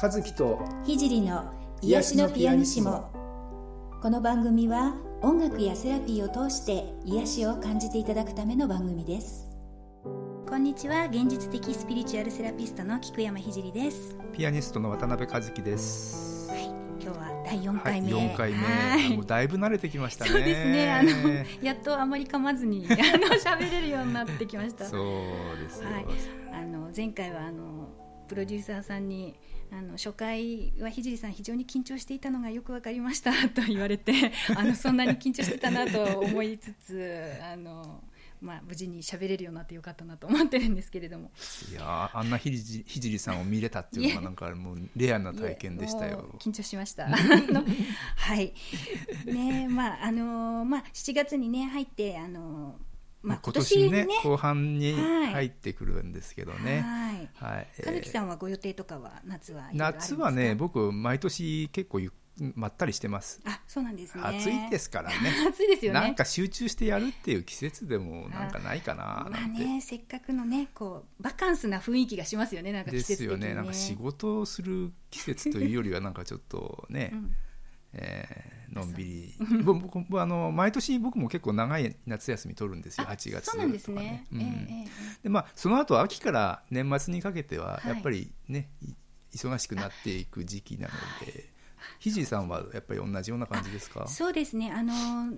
和樹と聖の癒しのピアニシモ。この番組は音楽やセラピーを通して癒しを感じていただくための番組です。こんにちは、現実的スピリチュアルセラピストの菊山聖です。ピアニストの渡辺和樹です。はい、今日は第4回目、はい、4回目、はい、もうだいぶ慣れてきましたね。そうですね、やっとあまり噛まずに喋れるようになってきました。そうですよ、はい、前回はプロデューサーさんに初回は聖さん非常に緊張していたのがよく分かりましたと言われてそんなに緊張してたなと思いつつまあ、無事に喋れるようになってよかったなと思ってるんですけれども、いや、あんな聖さんを見れたっていうのはなんかもうレアな体験でしたよ。緊張しましたはい、ね、まあ7月に、ね、入って今年ね、後半に入ってくるんですけどね。はい、はい、和樹さんはご予定とかは夏は夏はね、僕毎年結構まったりしてます。あ、そうなんですね。暑いですからね暑いですよね。なんか集中してやるっていう季節でもなんかないかななんて。まあね、せっかくのね、こうバカンスな雰囲気がしますよね。なんか季節的にね、ですよね。なんか仕事をする季節というよりはなんかちょっとね、うん、のんびり僕毎年僕も結構長い夏休み取るんですよ。8月とかね。そうなんですね、うん、で、まあ、その後秋から年末にかけてはやっぱりね、はい、忙しくなっていく時期なので。聖さんはやっぱり同じような感じですか？そうですね、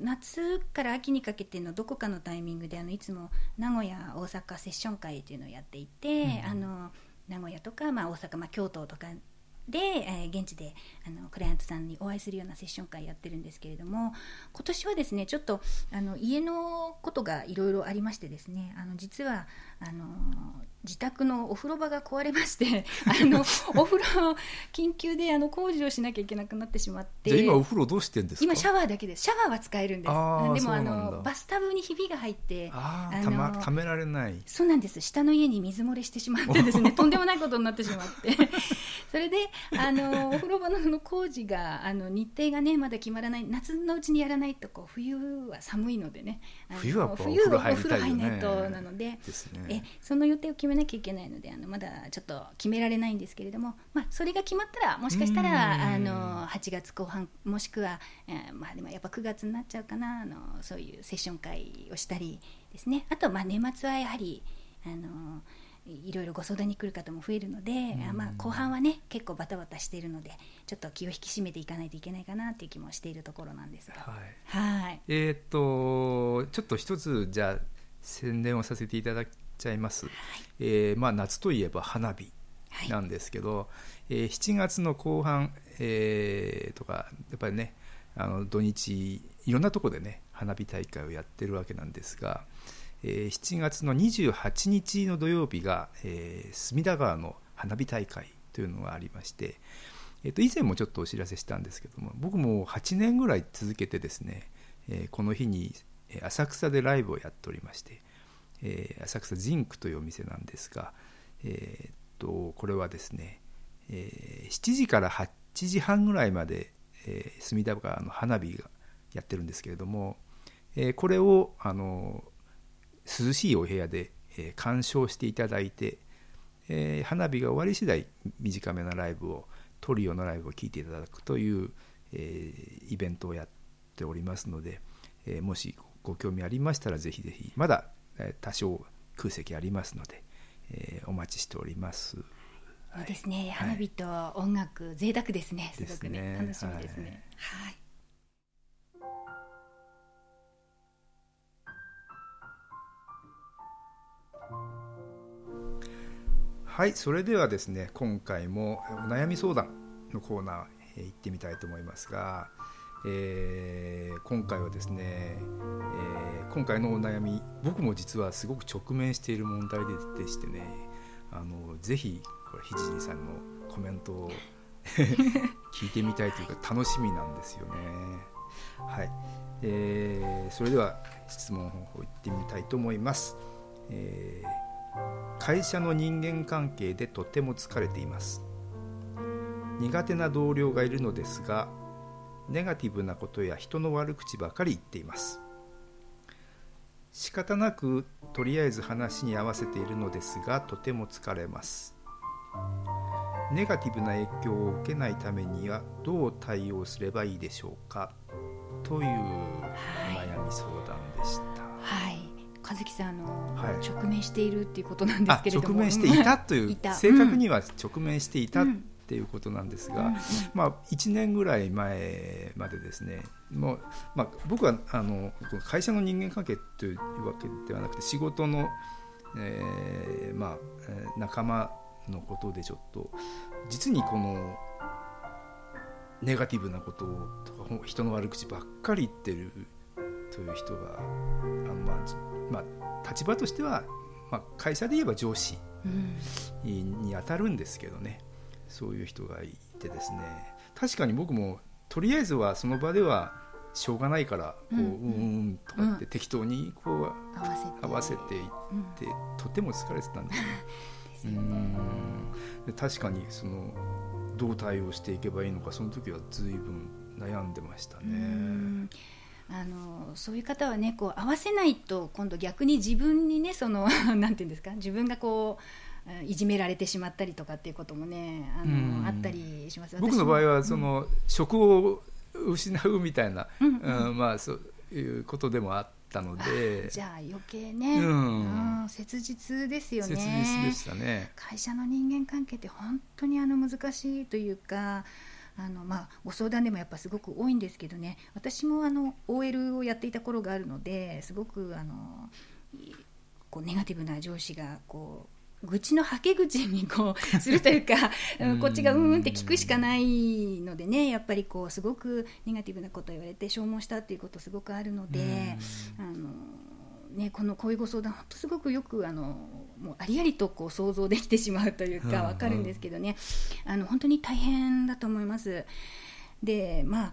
夏から秋にかけてのどこかのタイミングでいつも名古屋大阪セッション会というのをやっていて、うん、名古屋とか、まあ、大阪、まあ、京都とかで、現地でクライアントさんにお会いするようなセッション会やってるんですけれども、今年はですねちょっと家のことがいろいろありましてですね、実は自宅のお風呂場が壊れましてお風呂緊急で工事をしなきゃいけなくなってしまって。じゃあ今お風呂どうしてるんですか？今シャワーだけです。シャワーは使えるんです。でもバスタブにひびが入って、ためられない。そうなんです。下の家に水漏れしてしまってですねとんでもないことになってしまってそれでお風呂場の工事が日程がねまだ決まらない。夏のうちにやらないとこう冬は寒いのでね、冬はお風呂入んないとなので、その予定を決めなきゃいけないのでまだちょっと決められないんですけれども、まあ、それが決まったらもしかしたら8月後半もしくは、まあ、でもやっぱ9月になっちゃうかな、そういうセッション会をしたりですね。あとまあ年末はやはりいろいろご相談に来る方も増えるので、まあ、後半はね結構バタバタしているのでちょっと気を引き締めていかないといけないかなという気もしているところなんですが、はいはい、ちょっと一つじゃあ宣伝をさせていただきちゃいます。はい、まあ、夏といえば花火なんですけど、はい、7月の後半、とかやっぱりね土日いろんなところでね花火大会をやってるわけなんですが、7月の28日の土曜日が、隅田川の花火大会というのがありまして、以前もちょっとお知らせしたんですけども、僕も8年ぐらい続けてですね、この日に浅草でライブをやっておりまして、浅草ジンクというお店なんですが、これはですね、7時から8時半ぐらいまで、隅田川の花火がやってるんですけれども、これを涼しいお部屋で、鑑賞していただいて、花火が終わり次第短めなライブをトリオのライブを聴いていただくという、イベントをやっておりますので、もしご興味ありましたらぜひぜひ、まだ多少空席ありますので、お待ちしております。はい、いいですね。花火と音楽、はい、贅沢ですね。すごく ね楽しみですね。はい、はい、はい、それではですね、今回もお悩み相談のコーナー行ってみたいと思いますが、今回はですね、今回のお悩み、僕も実はすごく直面している問題でしてね、ぜひこれ聖さんのコメントを聞いてみたいというか楽しみなんですよね。はい、それでは質問方法行ってみたいと思います。会社の人間関係でとても疲れています。苦手な同僚がいるのですが、ネガティブなことや人の悪口ばかり言っています。仕方なくとりあえず話に合わせているのですが、とても疲れます。ネガティブな影響を受けないためにはどう対応すればいいでしょうかというお悩み相談でした。はい、和樹さん直面しているということなんですけれども、直面していたという正確には直面していたということなんですが、まあ、1年ぐらい前までですねもう、まあ、僕は会社の人間関係というわけではなくて仕事の、まあ、仲間のことでちょっと実にこのネガティブなこととか人の悪口ばっかり言ってるという人がまあ、立場としては、まあ、会社で言えば上司に当たるんですけどね、そういう人がいてですね、確かに僕もとりあえずはその場ではしょうがないからこう、うんとかって適当にこう、合わせていって、とても疲れてたんですね。ですよね。確かにそのどう対応していけばいいのか、その時は随分悩んでましたね。そういう方はねこう合わせないと今度逆に自分にねそのなんていうんですか、自分がこういじめられてしまったりとかっていうこともねあったりします。僕の場合はその、職を失うみたいな、まあ、そういうことでもあったので、じゃあ余計ね、切実ですよね。切実でしたね。会社の人間関係って本当に難しいというか、まあ、ご相談でもやっぱすごく多いんですけどね、私もOL をやっていた頃があるのですごくこうネガティブな上司がこう愚痴のはけ口にこうするというかこっちがうんって聞くしかないのでね、やっぱりこうすごくネガティブなこと言われて消耗したっていうことすごくあるので、ね、こういうご相談本当すごくよくもうありありとこう想像できてしまうというか分かるんですけどね、本当に大変だと思います。で、まあ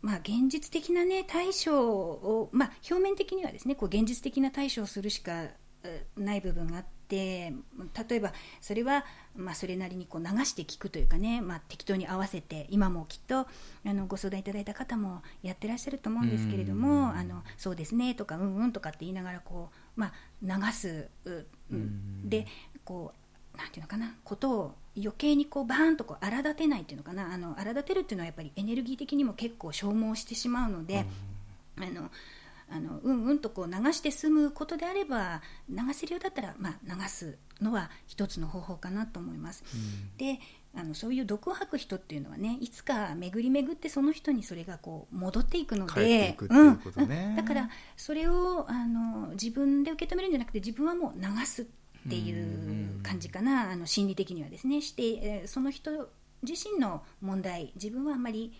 まあ、現実的な、ね、対処を、まあ、表面的にはですねこう現実的な対処をするしかない部分があって、例えばそれは、まあ、それなりにこう流して聞くというかね、まあ、適当に合わせて今もきっとご相談いただいた方もやってらっしゃると思うんですけれども、そうですねとかうんうんとかって言いながらこう、まあ、流す、でこうなんていうのかな、ことを余計にこうバーンとこう荒立てないっていうのかな、荒立てるっていうのはやっぱりエネルギー的にも結構消耗してしまうので、うんうんとこう流して済むことであれば、流せるようだったら、まあ、流すのは一つの方法かなと思います、でそういう毒を吐く人っていうのはね、いつか巡り巡ってその人にそれがこう戻っていくので、帰っていくっていうことね、だからそれを自分で受け止めるんじゃなくて自分はもう流すっていう感じかな、心理的にはですねして、その人自身の問題、自分はあんまり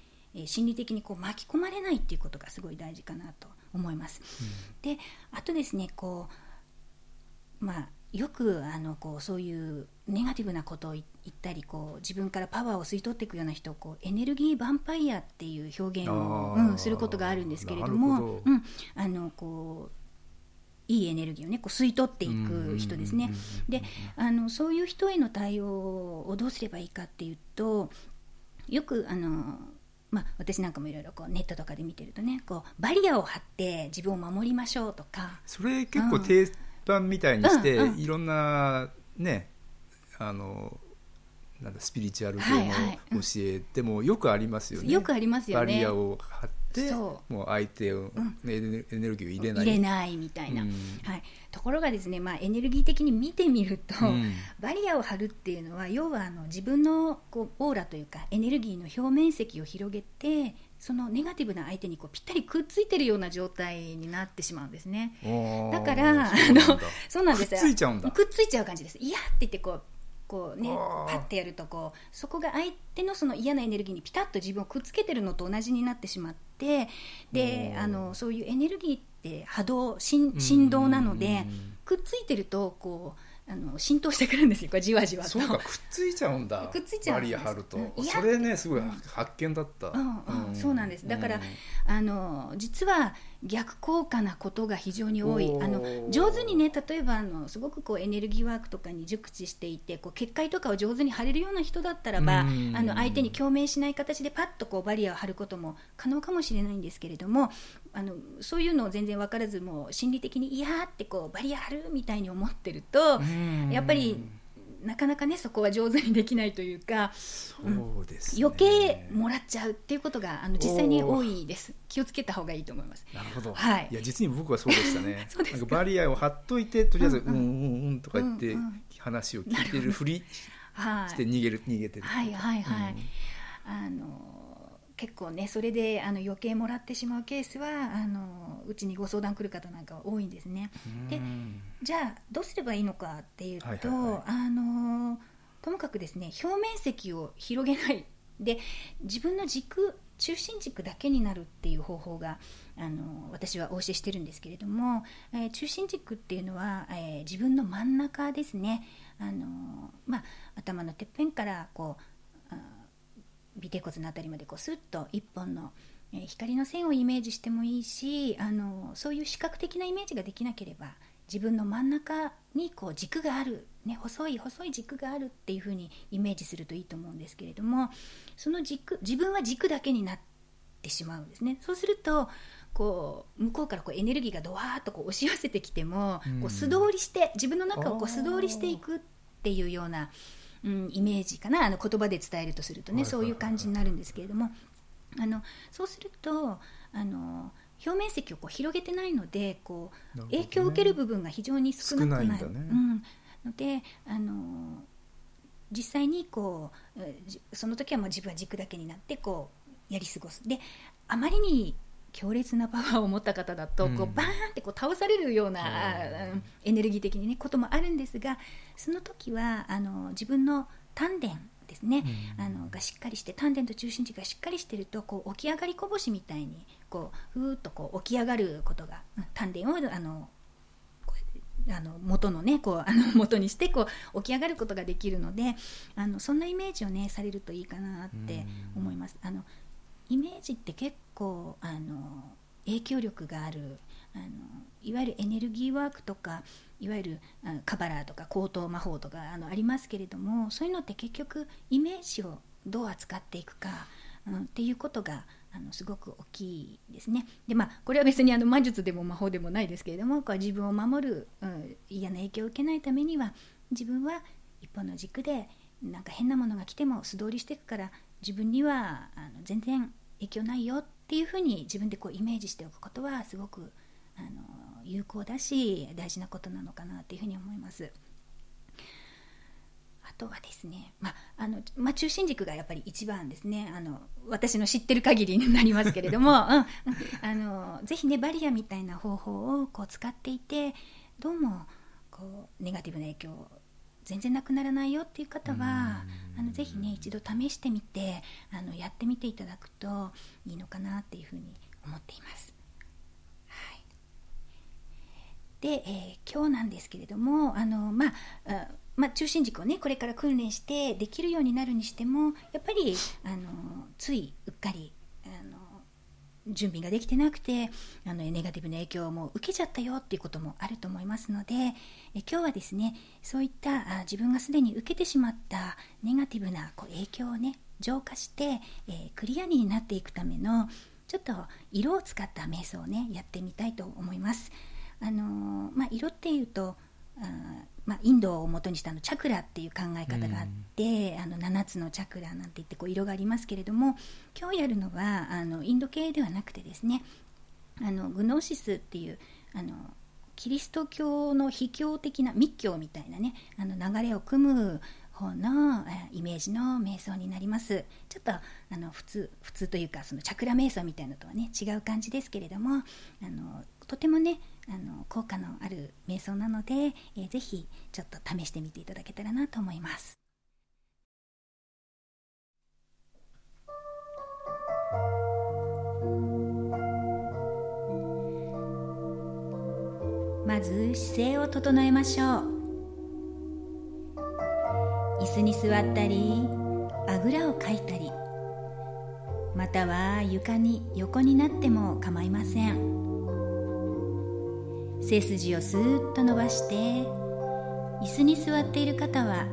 心理的にこう巻き込まれないっていうことがすごい大事かなと思います、で、あとですねこう、まあ、よくこうそういうネガティブなことを言ったりこう自分からパワーを吸い取っていくような人をこうエネルギーバンパイアっていう表現を、することがあるんですけれども、こういいエネルギーを、ね、こう吸い取っていく人ですね。で、そういう人への対応をどうすればいいかっていうと、よくまあ、私なんかもいろいろネットとかで見てるとね、こうバリアを張って自分を守りましょうとか、それ結構定番みたいにして、いろんなねなんだスピリチュアル系の教えでもよくありますよね、よくありますよね、バリアを張ってもう相手を、エネルギーを入れないみたいな、ところがですね、まあ、エネルギー的に見てみると、バリアを張るっていうのは要は自分のこうオーラというかエネルギーの表面積を広げて、そのネガティブな相手にこうぴったりくっついてるような状態になってしまうんですね。だからそうなんです、くっついちゃうんだ、くっついちゃう感じです。いやって言ってこうね、パッてやるとこうそこが相手のその嫌なエネルギーにピタッと自分をくっつけてるのと同じになってしまって、でそういうエネルギーって波動 振動なので、くっついてるとこう浸透してくるんですよ、これじわじわと。そうか、くっついちゃうんだ、くっついちゃうんです、バリア張ると、それねすごい発見だった、そうなんです。だから、実は逆効果なことが非常に多い。上手にね、例えばすごくこうエネルギーワークとかに熟知していて、こう結界とかを上手に張れるような人だったらば、相手に共鳴しない形でパッとこうバリアを張ることも可能かもしれないんですけれども、そういうのを全然分からず、もう心理的にいやーってこうバリア張るみたいに思ってると、やっぱりなかなかねそこは上手にできないというか、そうですね、余計もらっちゃうっていうことが実際に多いです。気をつけた方がいいと思います。なるほど、はい、いや実に僕はそうでしたねなんかバリアを張っといてとりあえずうんうんうんとか言って話を聞いてるふりして逃げてる、はいはいはい、うん、結構ねそれで余計もらってしまうケースはうちにご相談来る方なんかは多いんですね。でじゃあどうすればいいのかっていうと、はいはいはい、ともかくですね表面積を広げないで自分の軸中心軸だけになるっていう方法が私はお教えしてるんですけれども、中心軸っていうのは、自分の真ん中ですね。頭のてっぺんからこう尾てい骨のあたりまでこうスッと一本の光の線をイメージしてもいいし、そういう視覚的なイメージができなければ自分の真ん中にこう軸がある、ね、細い軸があるっていう風にイメージするといいと思うんですけれども、その軸自分は軸だけになってしまうんですね。そうするとこう向こうからこうエネルギーがドワーッとこう押し寄せてきても、こう素通りして自分の中をこう素通りしていくっていうようなイメージかな、言葉で伝えるとするとね、はいはいはいはい、そういう感じになるんですけれども、そうすると表面積をこう広げてないのでこう、ね、影響を受ける部分が非常に少なくなる、少ないんだね、うん、ので実際にこうその時はもう自分は軸だけになってこうやり過ごす。であまりに強烈なパワーを持った方だとこうバーンってこう倒されるような、エネルギー的にねこともあるんですが、その時は自分の丹田ですね、がしっかりして、丹田と中心軸がしっかりしているとこう起き上がりこぼしみたいにこうふーっとこう起き上がることが、丹田を元のねこう元にしてこう起き上がることができるので、そんなイメージをねされるといいかなって思います。イメージって結構影響力がある、いわゆるエネルギーワークとかいわゆるカバラーとか口頭魔法とかありますけれども、そういうのって結局イメージをどう扱っていくか、っていうことがすごく大きいですね。で、これは別に魔術でも魔法でもないですけれども、こう自分を守る、嫌な影響を受けないためには自分は一本の軸でなんか変なものが来ても素通りしていくから自分には全然影響ないよっていうふうに自分でこうイメージしておくことはすごく有効だし大事なことなのかなっていうふうに思います。あとはですね、中心軸がやっぱり一番ですね。私の知ってる限りになりますけれども、うん、ぜひねバリアみたいな方法をこう使っていて、どうもこうネガティブな影響を全然なくならないよっていう方はぜひね一度試してみてやってみていただくといいのかなっていうふうに思っています、はい。で、今日なんですけれども中心軸をねこれから訓練してできるようになるにしても、やっぱりついうっかり準備ができてなくてネガティブな影響をもう受けちゃったよっていうこともあると思いますので、今日はですねそういった自分がすでに受けてしまったネガティブなこう影響をね浄化して、クリアになっていくためのちょっと色を使った瞑想をねやってみたいと思います。色っていうとインドを元にしたチャクラっていう考え方があって、7つのチャクラなんて言ってこう色がありますけれども、今日やるのはインド系ではなくてですねグノーシスっていうキリスト教の秘教的な密教みたいなね流れを組む方のイメージの瞑想になります。ちょっと普通というかそのチャクラ瞑想みたいなのとはね違う感じですけれども、とてもね効果のある瞑想なので、ぜひちょっと試してみていただけたらなと思います。まず姿勢を整えましょう。椅子に座ったりあぐらをかいたり、または床に横になっても構いません。背筋をスーッと伸ばして、椅子に座っている方は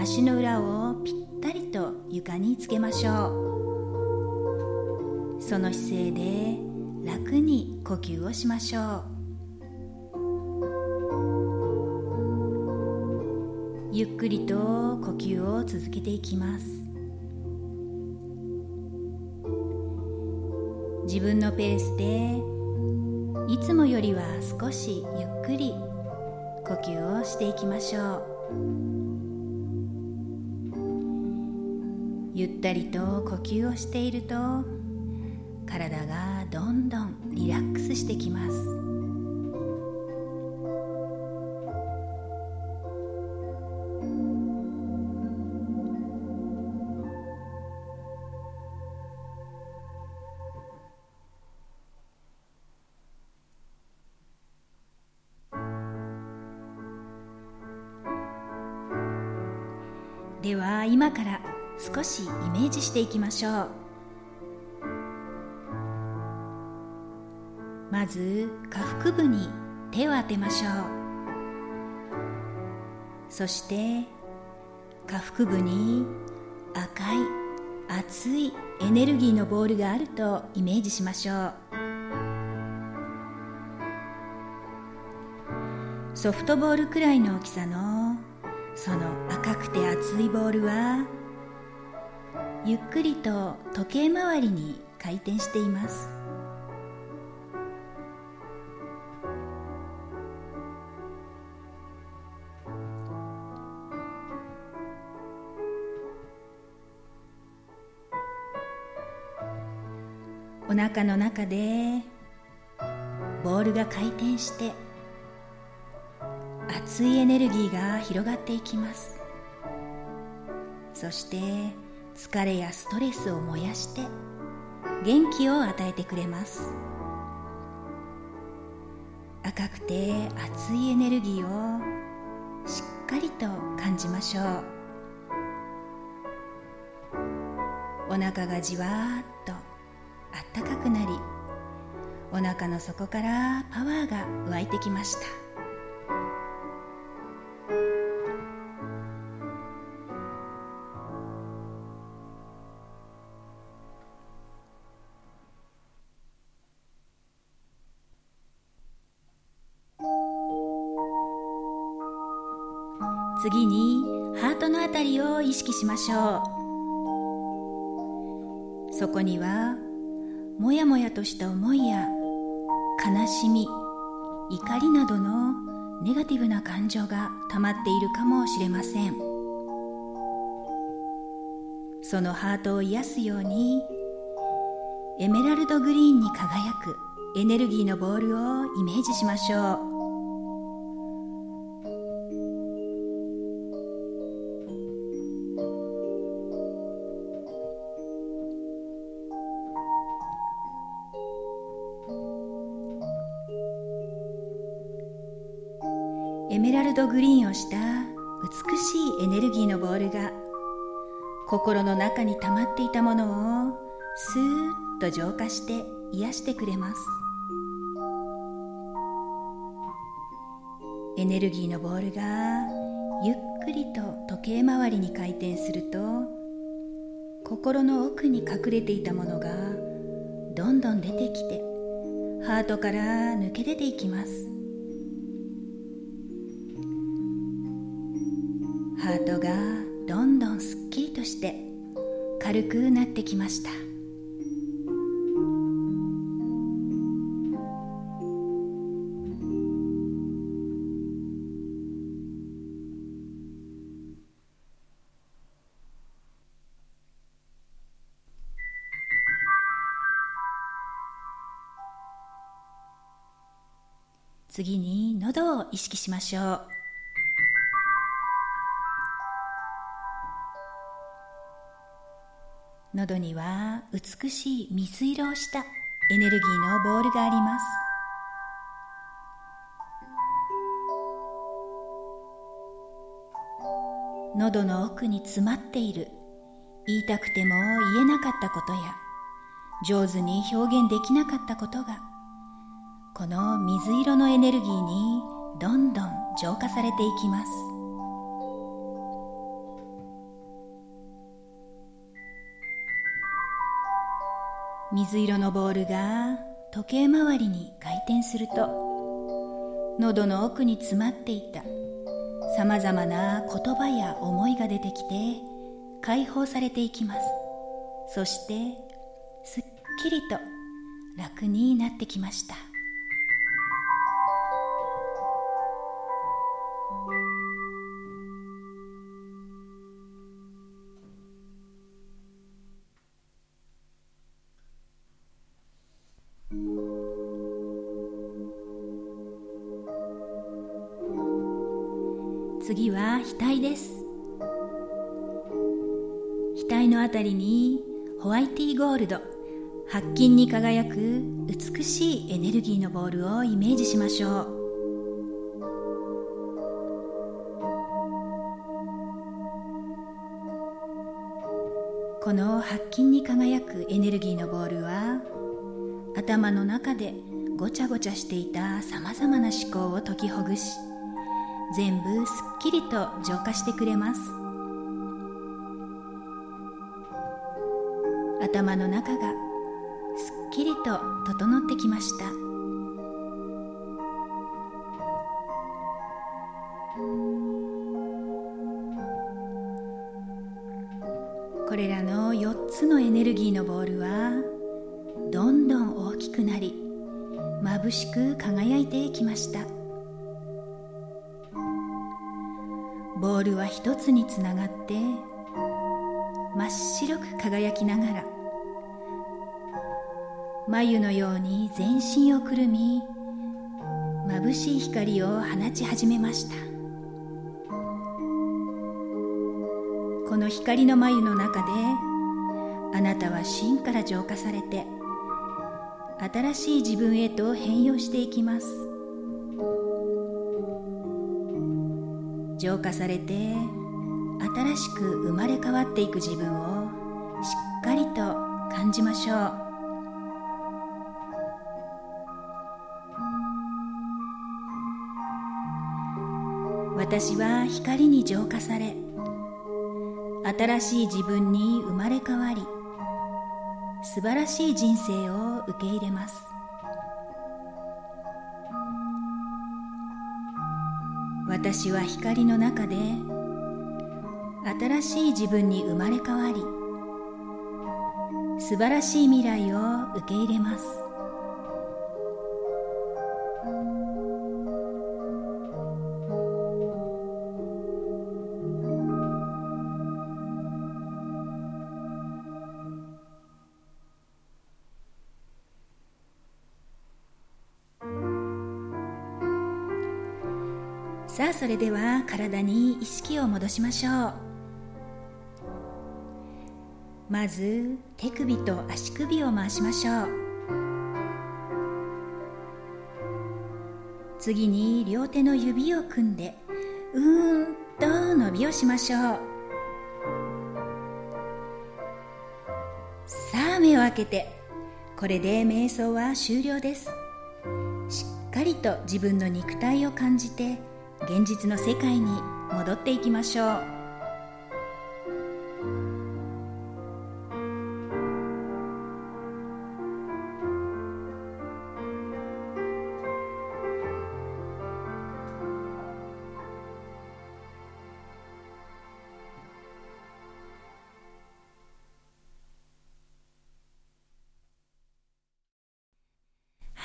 足の裏をぴったりと床につけましょう。その姿勢で楽に呼吸をしましょう。ゆっくりと呼吸を続けていきます。自分のペースでいつもよりは少しゆっくり呼吸をしていきましょう。ゆったりと呼吸をしていると体がどんどんリラックスしてきます。では今から少しイメージしていきましょう。まず下腹部に手を当てましょう。そして下腹部に赤い熱いエネルギーのボールがあるとイメージしましょう。ソフトボールくらいの大きさのその赤くて熱いボールはゆっくりと時計回りに回転しています。お腹の中でボールが回転して熱いエネルギーが広がっていきます。そして疲れやストレスを燃やして元気を与えてくれます。赤くて熱いエネルギーをしっかりと感じましょう。お腹がじわーっとあったかくなり、お腹の底からパワーが湧いてきました。次にハートのあたりを意識しましょう。そこにはもやもやとした思いや悲しみ、怒りなどのネガティブな感情が溜まっているかもしれません。そのハートを癒すようにエメラルドグリーンに輝くエネルギーのボールをイメージしましょう。エメラルドグリーンをした美しいエネルギーのボールが心の中に溜まっていたものをスーッと浄化して癒してくれます。エネルギーのボールがゆっくりと時計回りに回転すると心の奥に隠れていたものがどんどん出てきてハートから抜け出ていきます。ハートがどんどんすっきりとして軽くなってきました。次に喉を意識しましょう。喉には美しい水色をしたエネルギーのボールがあります。喉の奥に詰まっている言いたくても言えなかったことや上手に表現できなかったことがこの水色のエネルギーにどんどん浄化されていきます。水色のボールが時計回りに回転すると喉の奥に詰まっていたさまざまな言葉や思いが出てきて解放されていきます。そしてすっきりと楽になってきました。次は額です。額のあたりにホワイティゴールド、白金に輝く美しいエネルギーのボールをイメージしましょう。この白金に輝くエネルギーのボールは、頭の中でごちゃごちゃしていたさまざまな思考を解きほぐし、全部すっきりと浄化してくれます。頭の中がすっきりと整ってきました。これらの4つのエネルギーのボールはどんどん大きくなり、眩しく輝いてきました。ボールは一つにつながって真っ白く輝きながら、眉のように全身をくるみ、眩しい光を放ち始めました。この光の眉の中で、あなたは芯から浄化されて、新しい自分へと変容していきます。浄化されて新しく生まれ変わっていく自分をしっかりと感じましょう。私は光に浄化され、新しい自分に生まれ変わり、素晴らしい人生を受け入れます。私は光の中で新しい自分に生まれ変わり、素晴らしい未来を受け入れます。さあ、それでは体に意識を戻しましょう。まず手首と足首を回しましょう。次に両手の指を組んでうーんと伸びをしましょう。さあ、目を開けて、これで瞑想は終了です。しっかりと自分の肉体を感じて、現実の世界に戻っていきましょう。は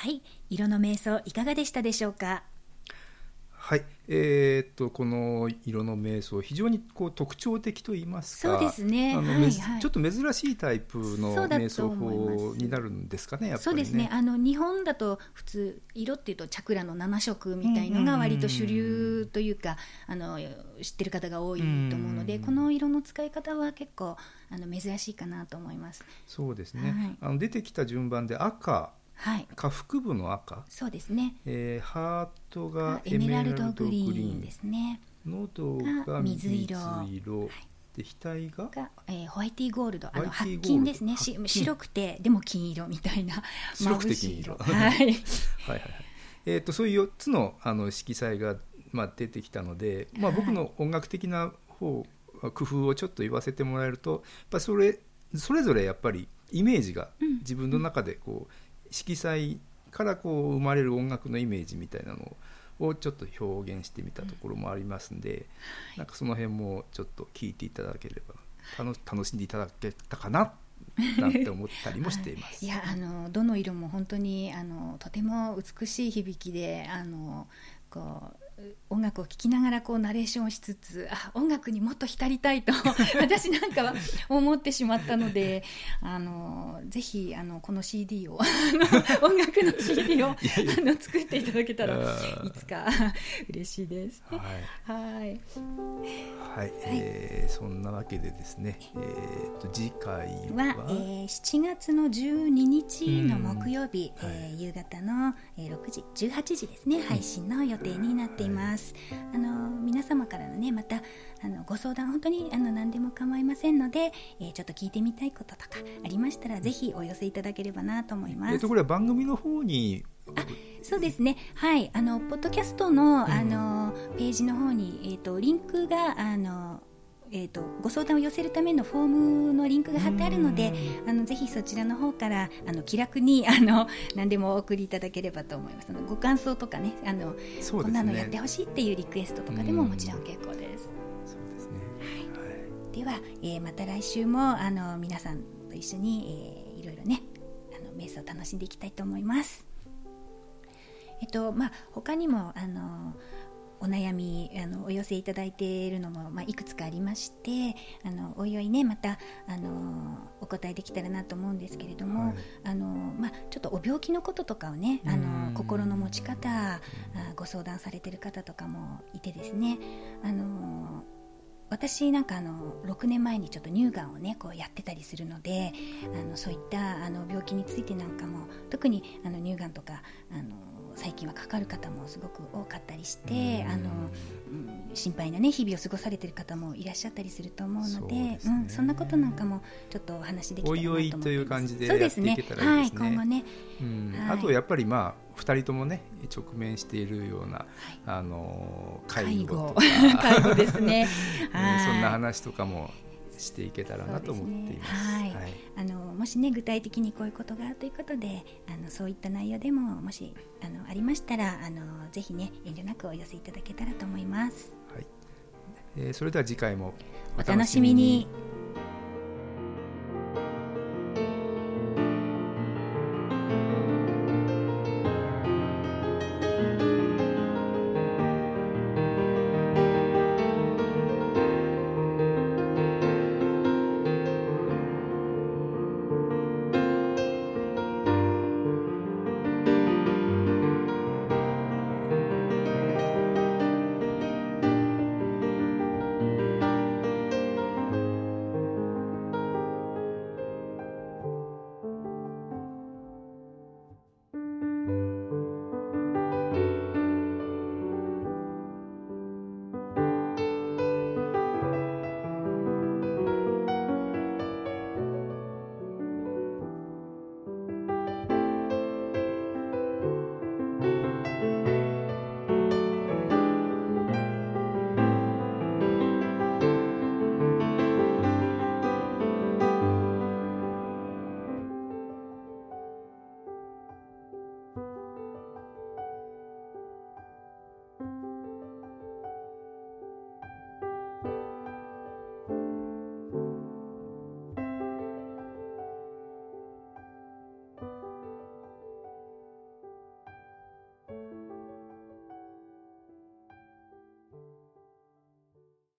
い、色の瞑想いかがでしたでしょうか。はい、この色の瞑想、非常にこう特徴的といいますか、そうですね、はいはい、ちょっと珍しいタイプの瞑想法になるんですかね、やっぱりね。そうですね、日本だと普通色っていうとチャクラの7色みたいのが割と主流というか、知ってる方が多いと思うので、この色の使い方は結構珍しいかなと思います。そうですね、はい、出てきた順番で赤、はい、下腹部の赤、そうですね、ハートがエメラルドグリーンですね、喉が水色、はい、で額が、ホワイティーゴールド、白金ですね、白くてでも金色みたいな、白くて金色、はいはいはい、そういう4つの、色彩が、出てきたので、僕の音楽的な方、工夫をちょっと言わせてもらえると、やっぱそれぞれやっぱりイメージが自分の中でこう、色彩からこう生まれる音楽のイメージみたいなのををちょっと表現してみたところもありますんで、うん、なんかその辺もちょっと聞いていただければ、楽しんでいただけたかななんて思ったりもしていますいや、どの色も本当にとても美しい響きでこう音楽を聴きながらこうナレーションをしつつ、あ、音楽にもっと浸りたいと私なんかは思ってしまったので、ぜひこの CD を音楽の CD を作っていただけたらいつか嬉しいです。はいはい、そんなわけでですね、次回は、7月の12日の木曜日、夕方の18時ですね、配信の予定になっています。皆様からのね、またご相談、本当に何でも構いませんので、ちょっと聞いてみたいこととかありましたらぜひお寄せいただければなと思います。これは番組の方に、そうですね、はい、ポッドキャストの、ページの方に、リンクがご相談を寄せるためのフォームのリンクが貼ってあるので、ぜひそちらの方から気楽に何でもお送りいただければと思います。ご感想とかね、そうですね、こんなのやってほしいっていうリクエストとかでももちろん結構です。そうですね、はい、では、また来週も皆さんと一緒に、いろいろね瞑想を楽しんでいきたいと思います。他にもお悩みお寄せいただいているのも、いくつかありまして、おいおいね、またお答えできたらなと思うんですけれども、はい、ちょっとお病気のこととかをね、心の持ち方ご相談されている方とかもいてですね、私なんか6年前にちょっと乳がんをねこうやってたりするので、そういった病気についてなんかも、特に乳がんとか最近はかかる方もすごく多かったりして、心配な、ね、日々を過ごされている方もいらっしゃったりすると思うの で、そんなことなんかもちょっとお話できたらなと思います。おいおいという感じでやっていけたらいいですね。はい、今後ね、あとやっぱり2人ともね直面しているような、介護とか介護ですね、そんな話とかもしていけたらなと思っています。はいはい、もしね具体的にこういうことがということで、そういった内容でももしありましたら、ぜひね遠慮なくお寄せいただけたらと思います。はい、それでは次回もお楽しみに。